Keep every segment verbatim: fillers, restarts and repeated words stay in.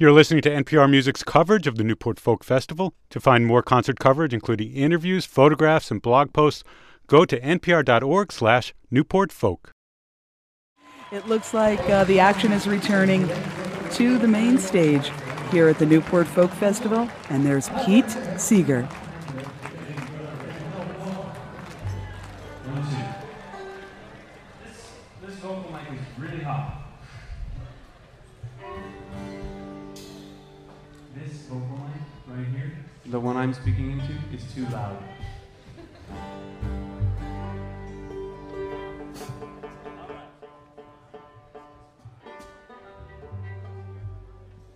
You're listening to N P R Music's coverage of the Newport Folk Festival. To find more concert coverage, including interviews, photographs, and blog posts, go to npr.org slash newportfolk. It looks like uh, the action is returning to the main stage here at the Newport Folk Festival, and there's Pete Seeger. This vocal mic is really hot. This vocal mic right here, the one I'm speaking into, is too loud.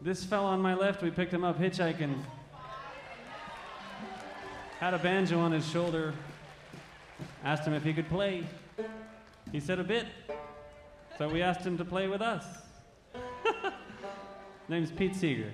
This fella on my left, we picked him up hitchhiking. Had a banjo on his shoulder. Asked him if he could play. He said a bit. So we asked him to play with us. Name's Pete Seeger.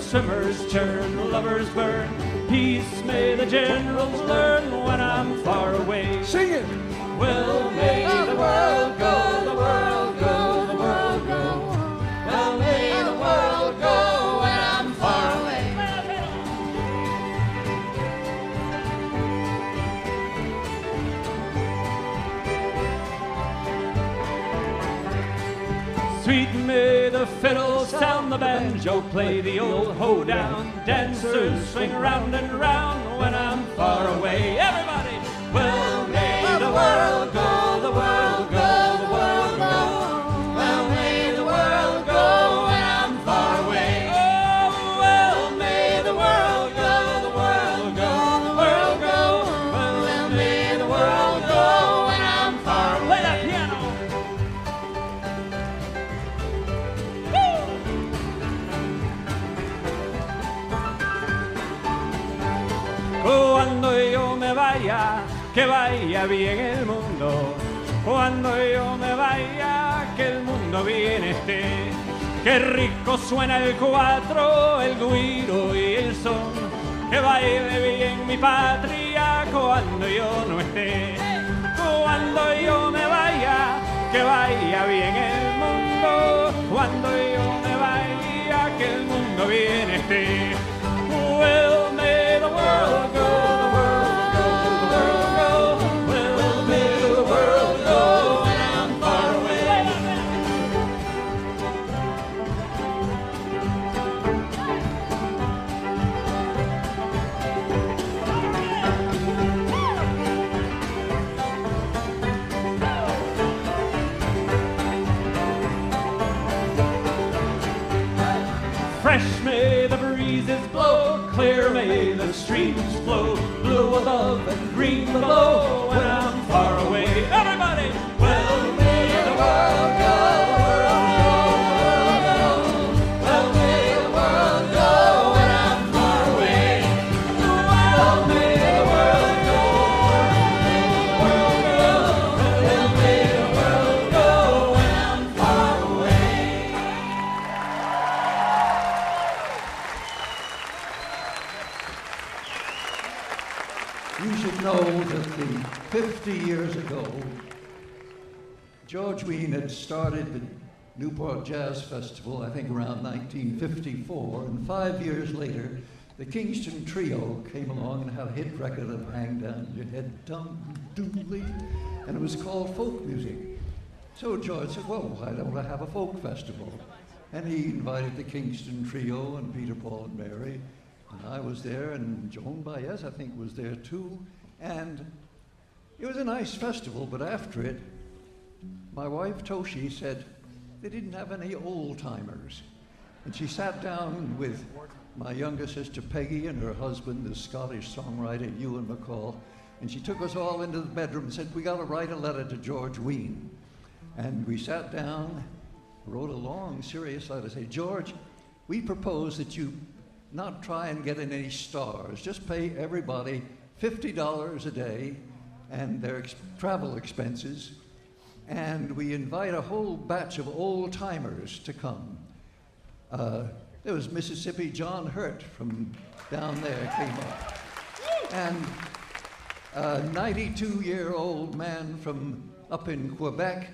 Swimmers turn, lovers burn. Peace may the generals learn when I'm far away. Sing it! Well, may the world go, the world go, the world go. Well, may the world go when I'm far away. Sweet may the fiddle sound the banjo, play the old hoedown. Dancers swing round and round when I'm far away. Everybody! Well, may the world go, the world go, the world go. Well, may the world go when I'm far away. Oh, well, may the world go, the world go, the world go. Well, may the world go when I'm far away. Play that piano! Cuando yo me vaya, que vaya bien el mundo. Cuando yo me vaya, que el mundo bien esté. Qué rico suena el cuatro, el güiro y el son. Que baile bien mi patria cuando yo no esté. Cuando yo me vaya, que vaya bien el mundo. Cuando yo me vaya, que el mundo bien esté. Well, may the world go. Clear may the streams flow, blue above and green below, when I'm far away. Everybody! Well, may the world go, the world go, the world go. Well, may the world go when I'm far away. Well, may the world go, may the world go. Well, may the world go when I'm far away. You should know that the fifty years ago, George Wein had started the Newport Jazz Festival, I think around nineteen fifty-four, and five years later, the Kingston Trio came along and had a hit record of Hang Down Your Head, Tom Dooley, and it was called folk music. So George said, well, why don't I have a folk festival? And he invited the Kingston Trio and Peter, Paul, and Mary. And I was there, and Joan Baez, I think, was there too. And it was a nice festival, but after it, my wife Toshi said they didn't have any old-timers. And she sat down with my younger sister Peggy and her husband, the Scottish songwriter Ewan McCall, And she took us all into the bedroom and said, we got to write a letter to George Wein. And we sat down, wrote a long, serious letter, say, George, we propose that you not try and get in any stars, just pay everybody fifty dollars a day and their ex travel expenses. And we invite a whole batch of old timers to come. Uh, there was Mississippi John Hurt from down there came up. And a ninety-two-year-old man from up in Quebec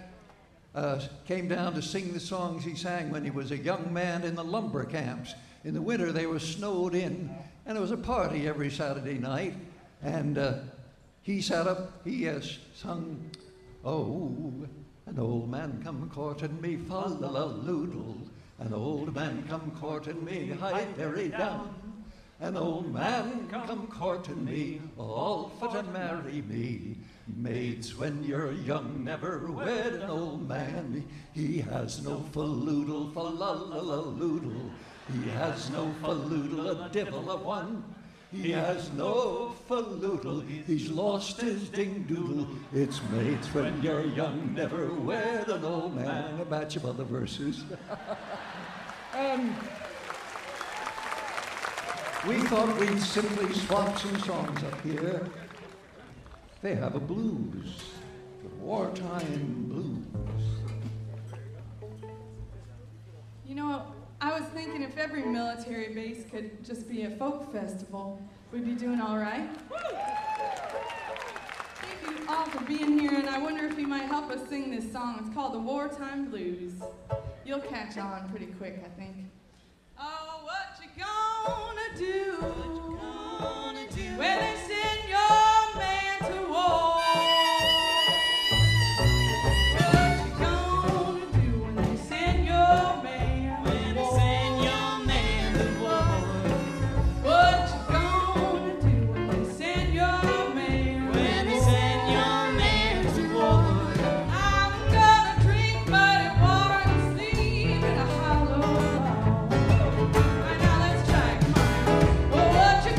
uh, came down to sing the songs he sang when he was a young man in the lumber camps. In the winter, they were snowed in, and there was a party every Saturday night. And uh, he sat up, he uh, sung, oh, an old man come courting me, fa-la-la-loodle. An old man come courting me, high-berry down. An old man come courting me, all for to marry me. Maids, when you're young, never wed an old man. He has no fa-loodle, fa-la-la-loodle. He has no fa-loodle, a devil a one. He has no fa-loodle, he's lost his ding-doodle. It's mates when you're young, never wed an old man. A batch of other verses. And we thought we'd simply swap some songs up here. They have a blues, the wartime blues. You know, I was thinking if every military base could just be a folk festival, we'd be doing all right. Thank you all for being here, and I wonder if you might help us sing this song. It's called The Wartime Blues. You'll catch on pretty quick, I think. Oh, what you gonna do? What you gonna do? When they send your man to war. What you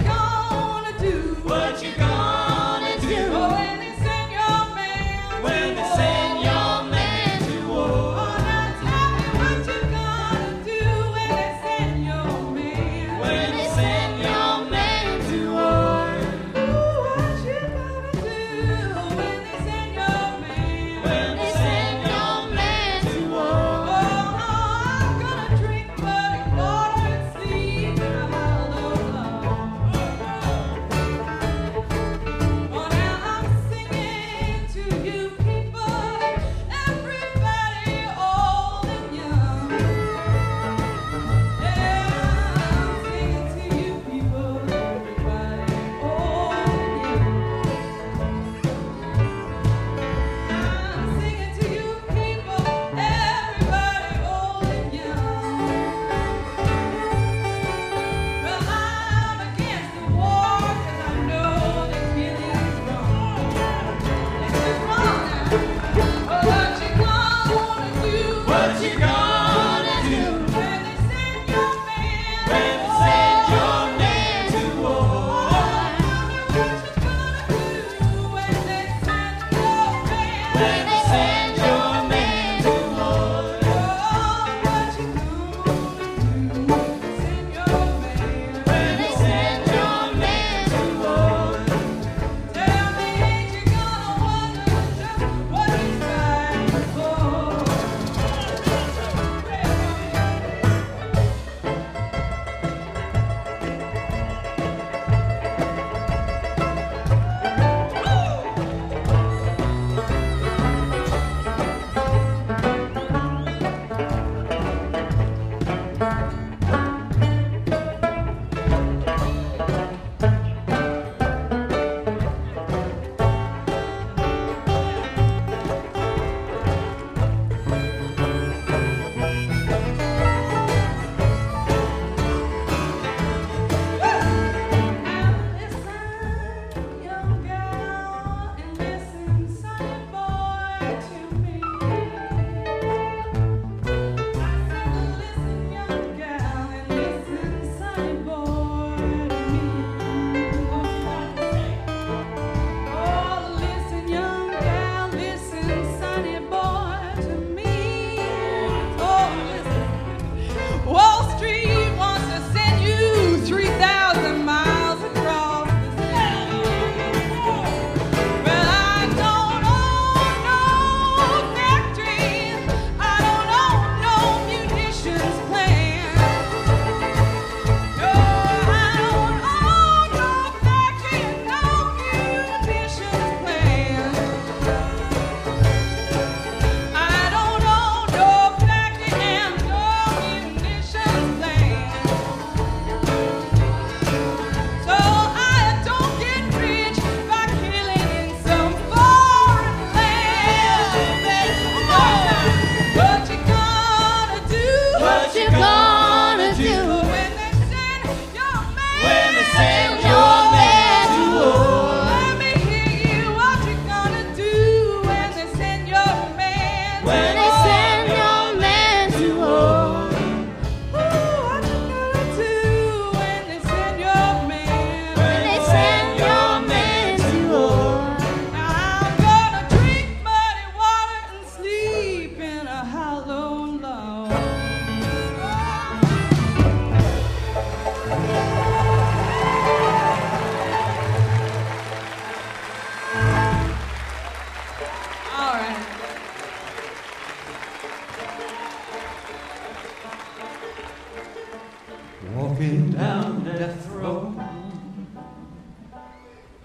me down death row.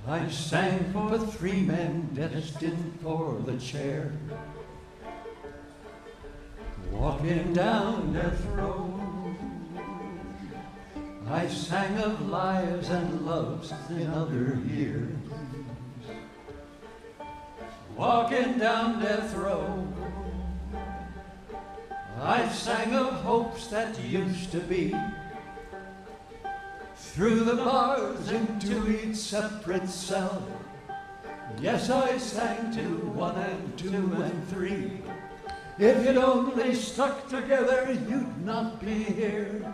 I sang for three men destined for the chair. Walking down death row, I sang of lives and loves in other years. Walking down death row, I sang of hopes that used to be. Through the bars into each separate cell, yes, I sang to one and two and three. If you'd only stuck together, you'd not be here.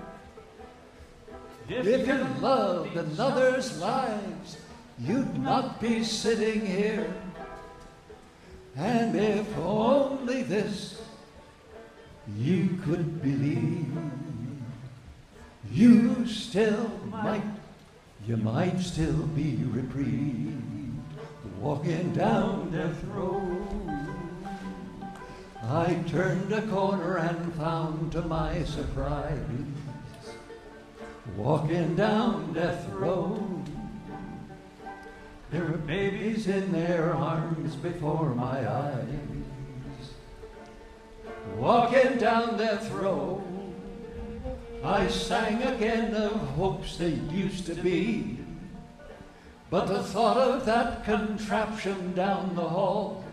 If you'd loved another's lives, you'd not be sitting here. And if only this you could believe, you still might, you might still be reprieved. Walking down death row, I turned a corner and found to my surprise. Walking down death row, there were babies in their arms before my eyes. Walking down death row, I sang again of hopes they used to be. But the thought of that contraption down the hall,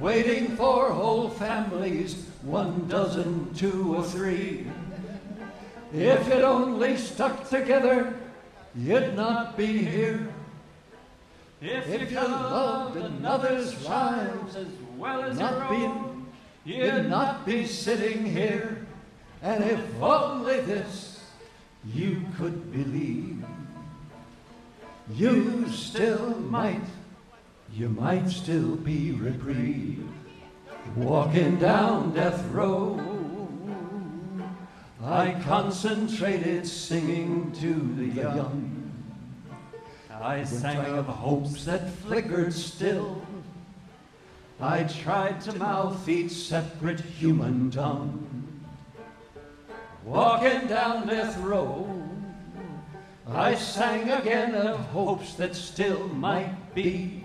waiting for whole families, one dozen, two or three. If it only stuck together, you'd not be here. If, if you loved another's lives as well as your own, you'd not be sitting here. And if only this you could believe, you still might, you might still be reprieved. Walking down death row, I concentrated singing to the young. I sang of hopes that flickered still. I tried to mouth each separate human tongue. Walking down death row, I sang again of hopes that still might be.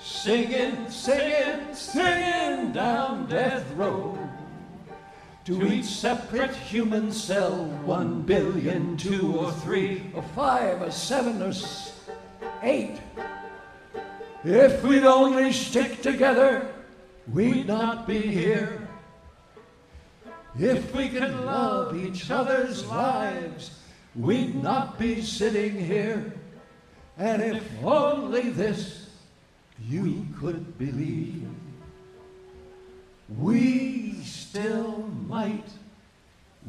Singing, singing, singing down death row. To each separate human cell, one billion, two or three, or five, or seven, or eight. If we'd only stick together, we'd not be here. If we could love each other's lives, we'd not be sitting here. And if only this you could believe, we still might,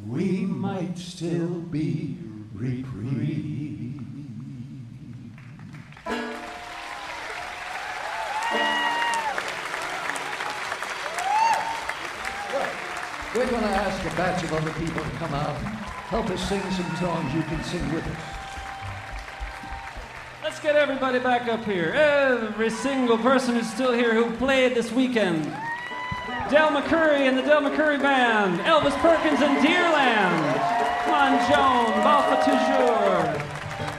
we might still be reprieved. Well, we're going to ask a batch of other people to come out and help us sing some songs you can sing with us. Let's get everybody back up here. Every single person who's still here who played this weekend. Del McCoury and the Del McCoury Band, Elvis Perkins and Deerland. Come on, Joan, Balfa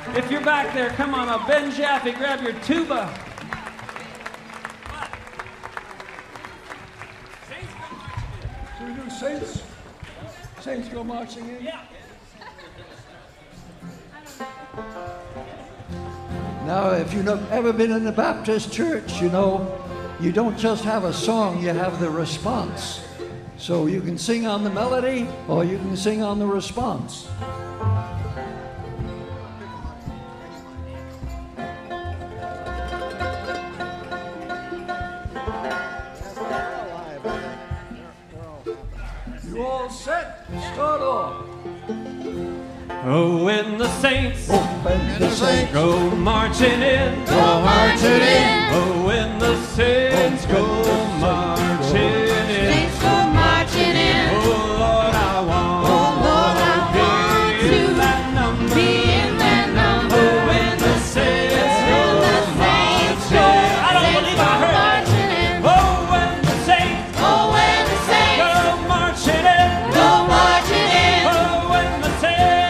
Toujours. If you're back there, come on up. Ben Jaffe, grab your tuba. Should we do Saints? Saints go marching in? Yeah. Now, if you've ever been in a Baptist church, you know, you don't just have a song, you have the response. So you can sing on the melody, or you can sing on the response. You all set? Start off. Oh, when the saints, oh, when the saints go marching in, go marching in. Oh, when the saints go marching in, saints go marching in. Oh, Lord, I want, oh, Lord, I want to be in that number, be in that number. Oh, when the saints go marching in, I don't believe I heard it. Oh, when the saints, oh, when the saints go marching in, go marching in. Oh, when the saints.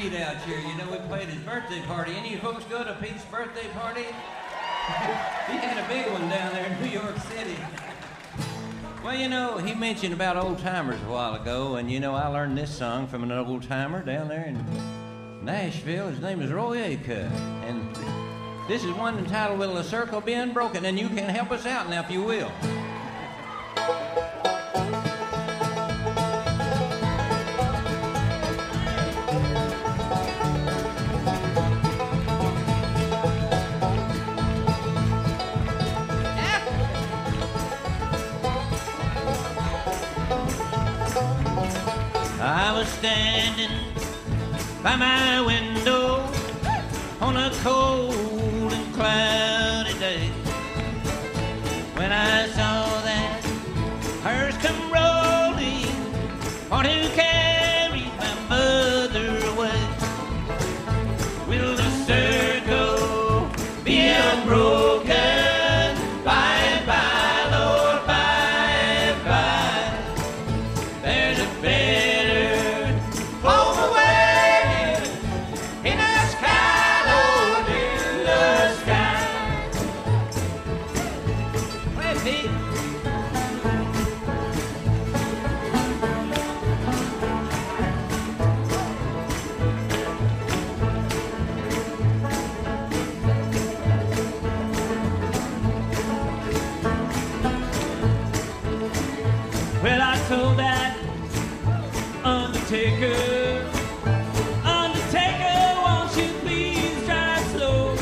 Pete out here. You know, we played his birthday party. Any of you folks go to Pete's birthday party? He had a big one down there in New York City. Well, you know, he mentioned about old-timers a while ago, and, you know, I learned this song from an old-timer down there in Nashville. His name is Roy Acuff, and this is one entitled Will the Circle Be Unbroken, and you can help us out now if you will. I was standing by my window on a cold and cloudy day when I saw that hearse come rolling on who carried my mother away. Will the circle be unbroken by and by, Lord, by and by? There's a bed Undertaker, Undertaker, won't you please drive slow?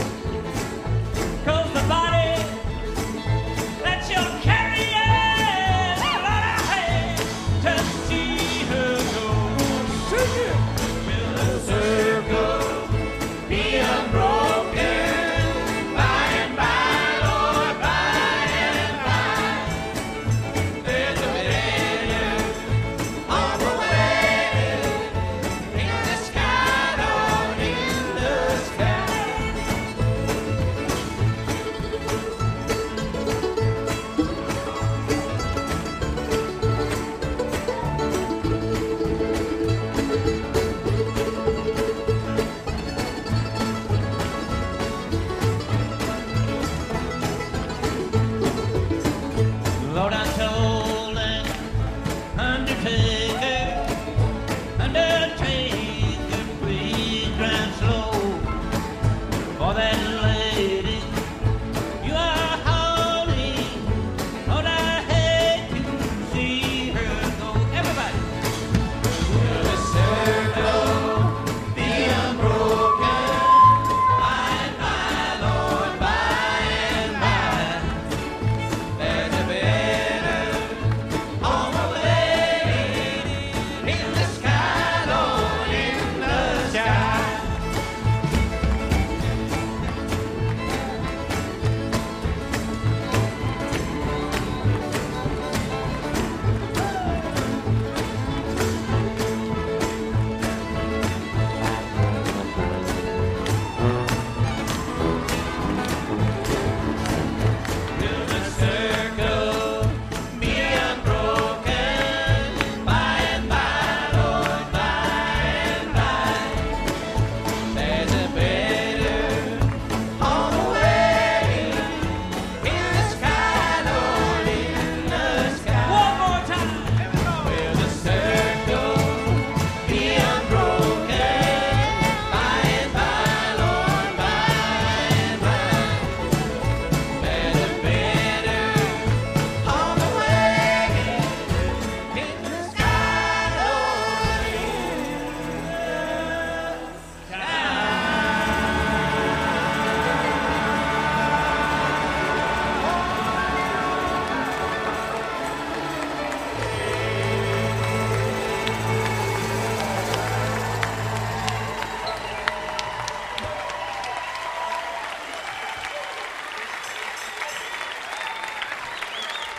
'Cause the body that you're carrying, Lord, I hate to see her go. Will the circle be unbroken by and by, Lord, by and by? There's a better on the way.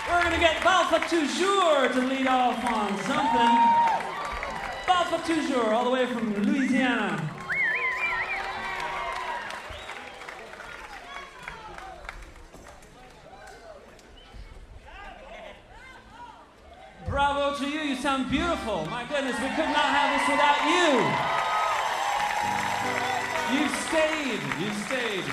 We're going to get Balfa Toujours to lead off on something. Balfa Toujours, all the way from Louisiana. Bravo to you, you sound beautiful. My goodness, we could not have this without you. You stayed. You stayed.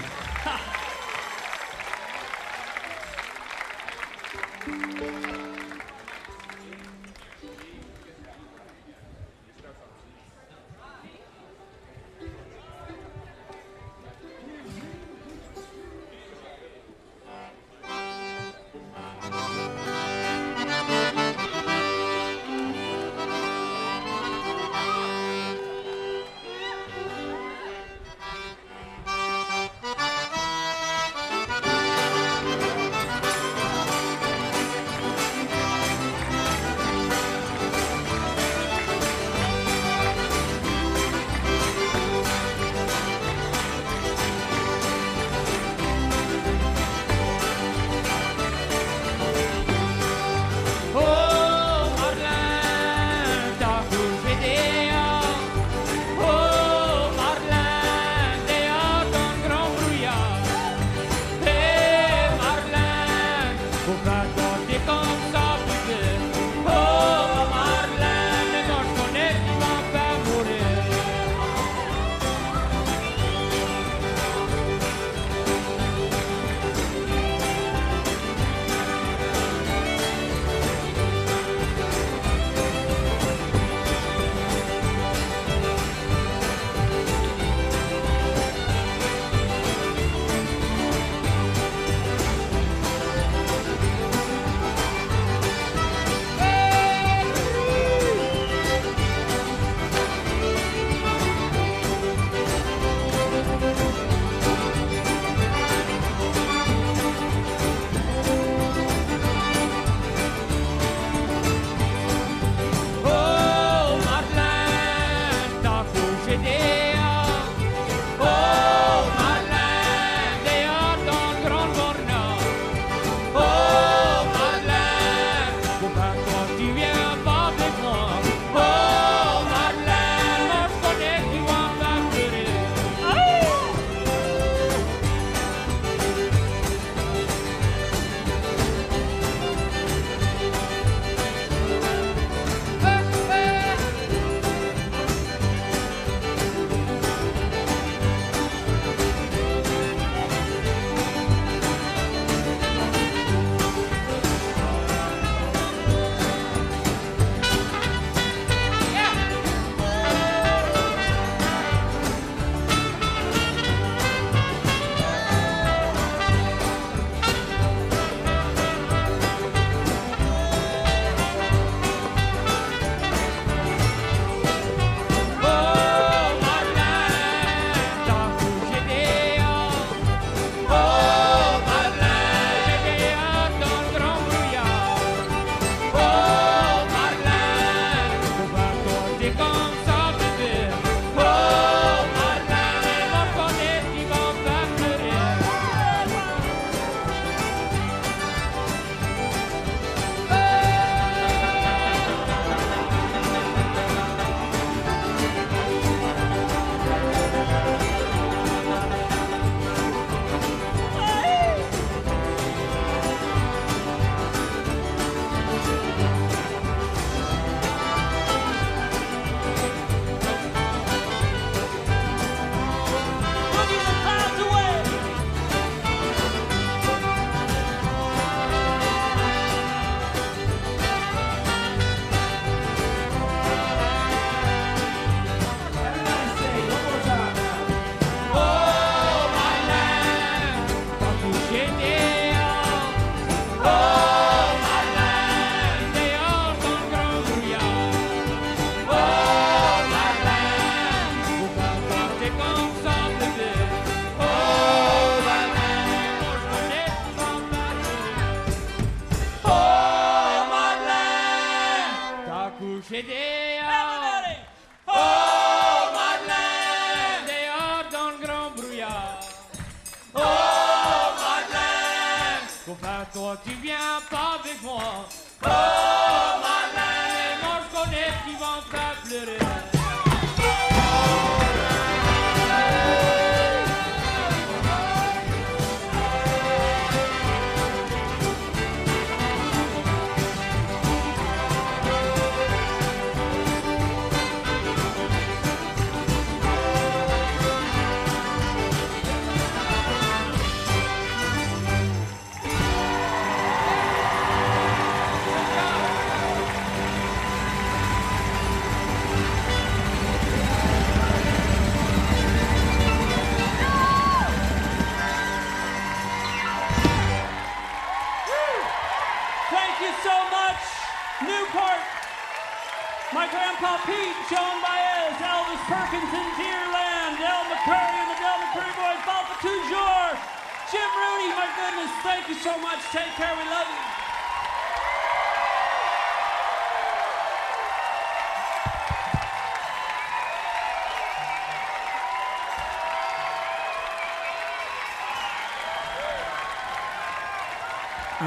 my goodness, thank you so much. Take care, we love you.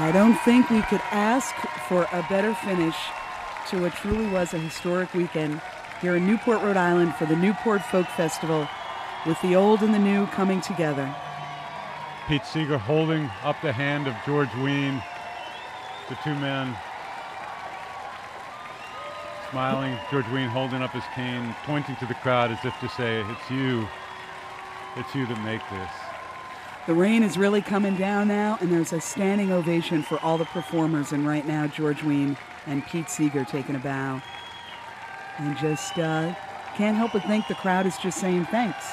I don't think we could ask for a better finish to what truly was a historic weekend here in Newport, Rhode Island for the Newport Folk Festival, with the old and the new coming together. Pete Seeger holding up the hand of George Wein, the two men smiling, George Wein holding up his cane, pointing to the crowd as if to say, it's you, it's you that make this. The rain is really coming down now, and there's a standing ovation for all the performers, and right now George Wein and Pete Seeger taking a bow. And just uh, can't help but think the crowd is just saying thanks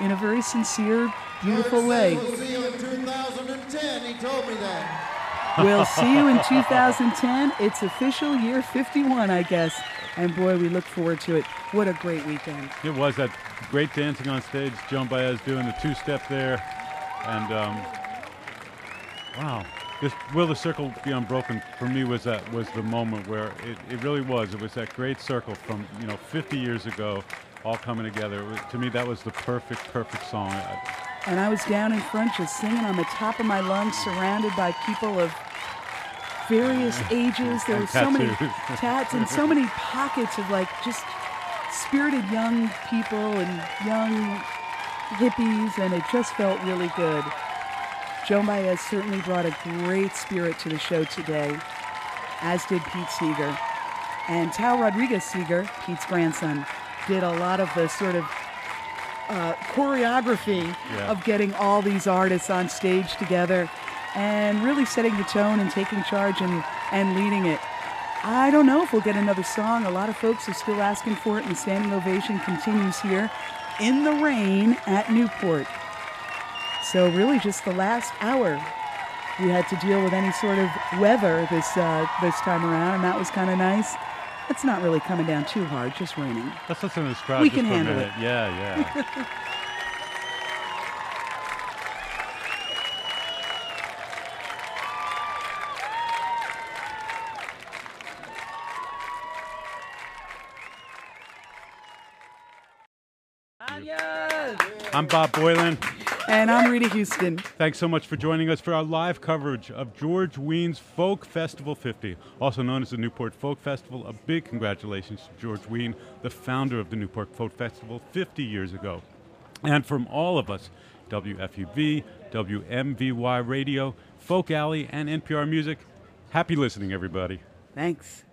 in a very sincere, beautiful George way. We'll see you in two thousand ten, he told me that. We'll see you in two thousand ten. It's official year fifty-one, I guess. And boy, we look forward to it. What a great weekend. It was that great dancing on stage. Joan Baez doing the two-step there. And, um, wow, this Will the Circle Be Unbroken, for me, was that was the moment where it, it really was. It was that great circle from, you know, fifty years ago, all coming together. It was, to me, that was the perfect, perfect song. And I was down in front just singing on the top of my lungs, surrounded by people of various ages. There were so many tats and so many pockets of, like, just spirited young people and young hippies, and it just felt really good. Joe Maez certainly brought a great spirit to the show today, as did Pete Seeger. And Tao Rodriguez Seeger, Pete's grandson, did a lot of the sort of uh, choreography yeah. of getting all these artists on stage together and really setting the tone and taking charge and, and leading it. I don't know if we'll get another song. A lot of folks are still asking for it, and the standing ovation continues here in the rain at Newport. So really just the last hour we had to deal with any sort of weather this uh, this time around, and that was kind of nice. It's not really coming down too hard, just raining. Let's listen to this crowd. We just can handle it. Yeah, yeah. I'm Bob Boylan. And I'm Rita Houston. Thanks so much for joining us for our live coverage of George Wein's Folk Festival fifty, also known as the Newport Folk Festival. A big congratulations to George Wein, the founder of the Newport Folk Festival fifty years ago. And from all of us, W F U V, W M V Y Radio, Folk Alley, and N P R Music, happy listening, everybody. Thanks.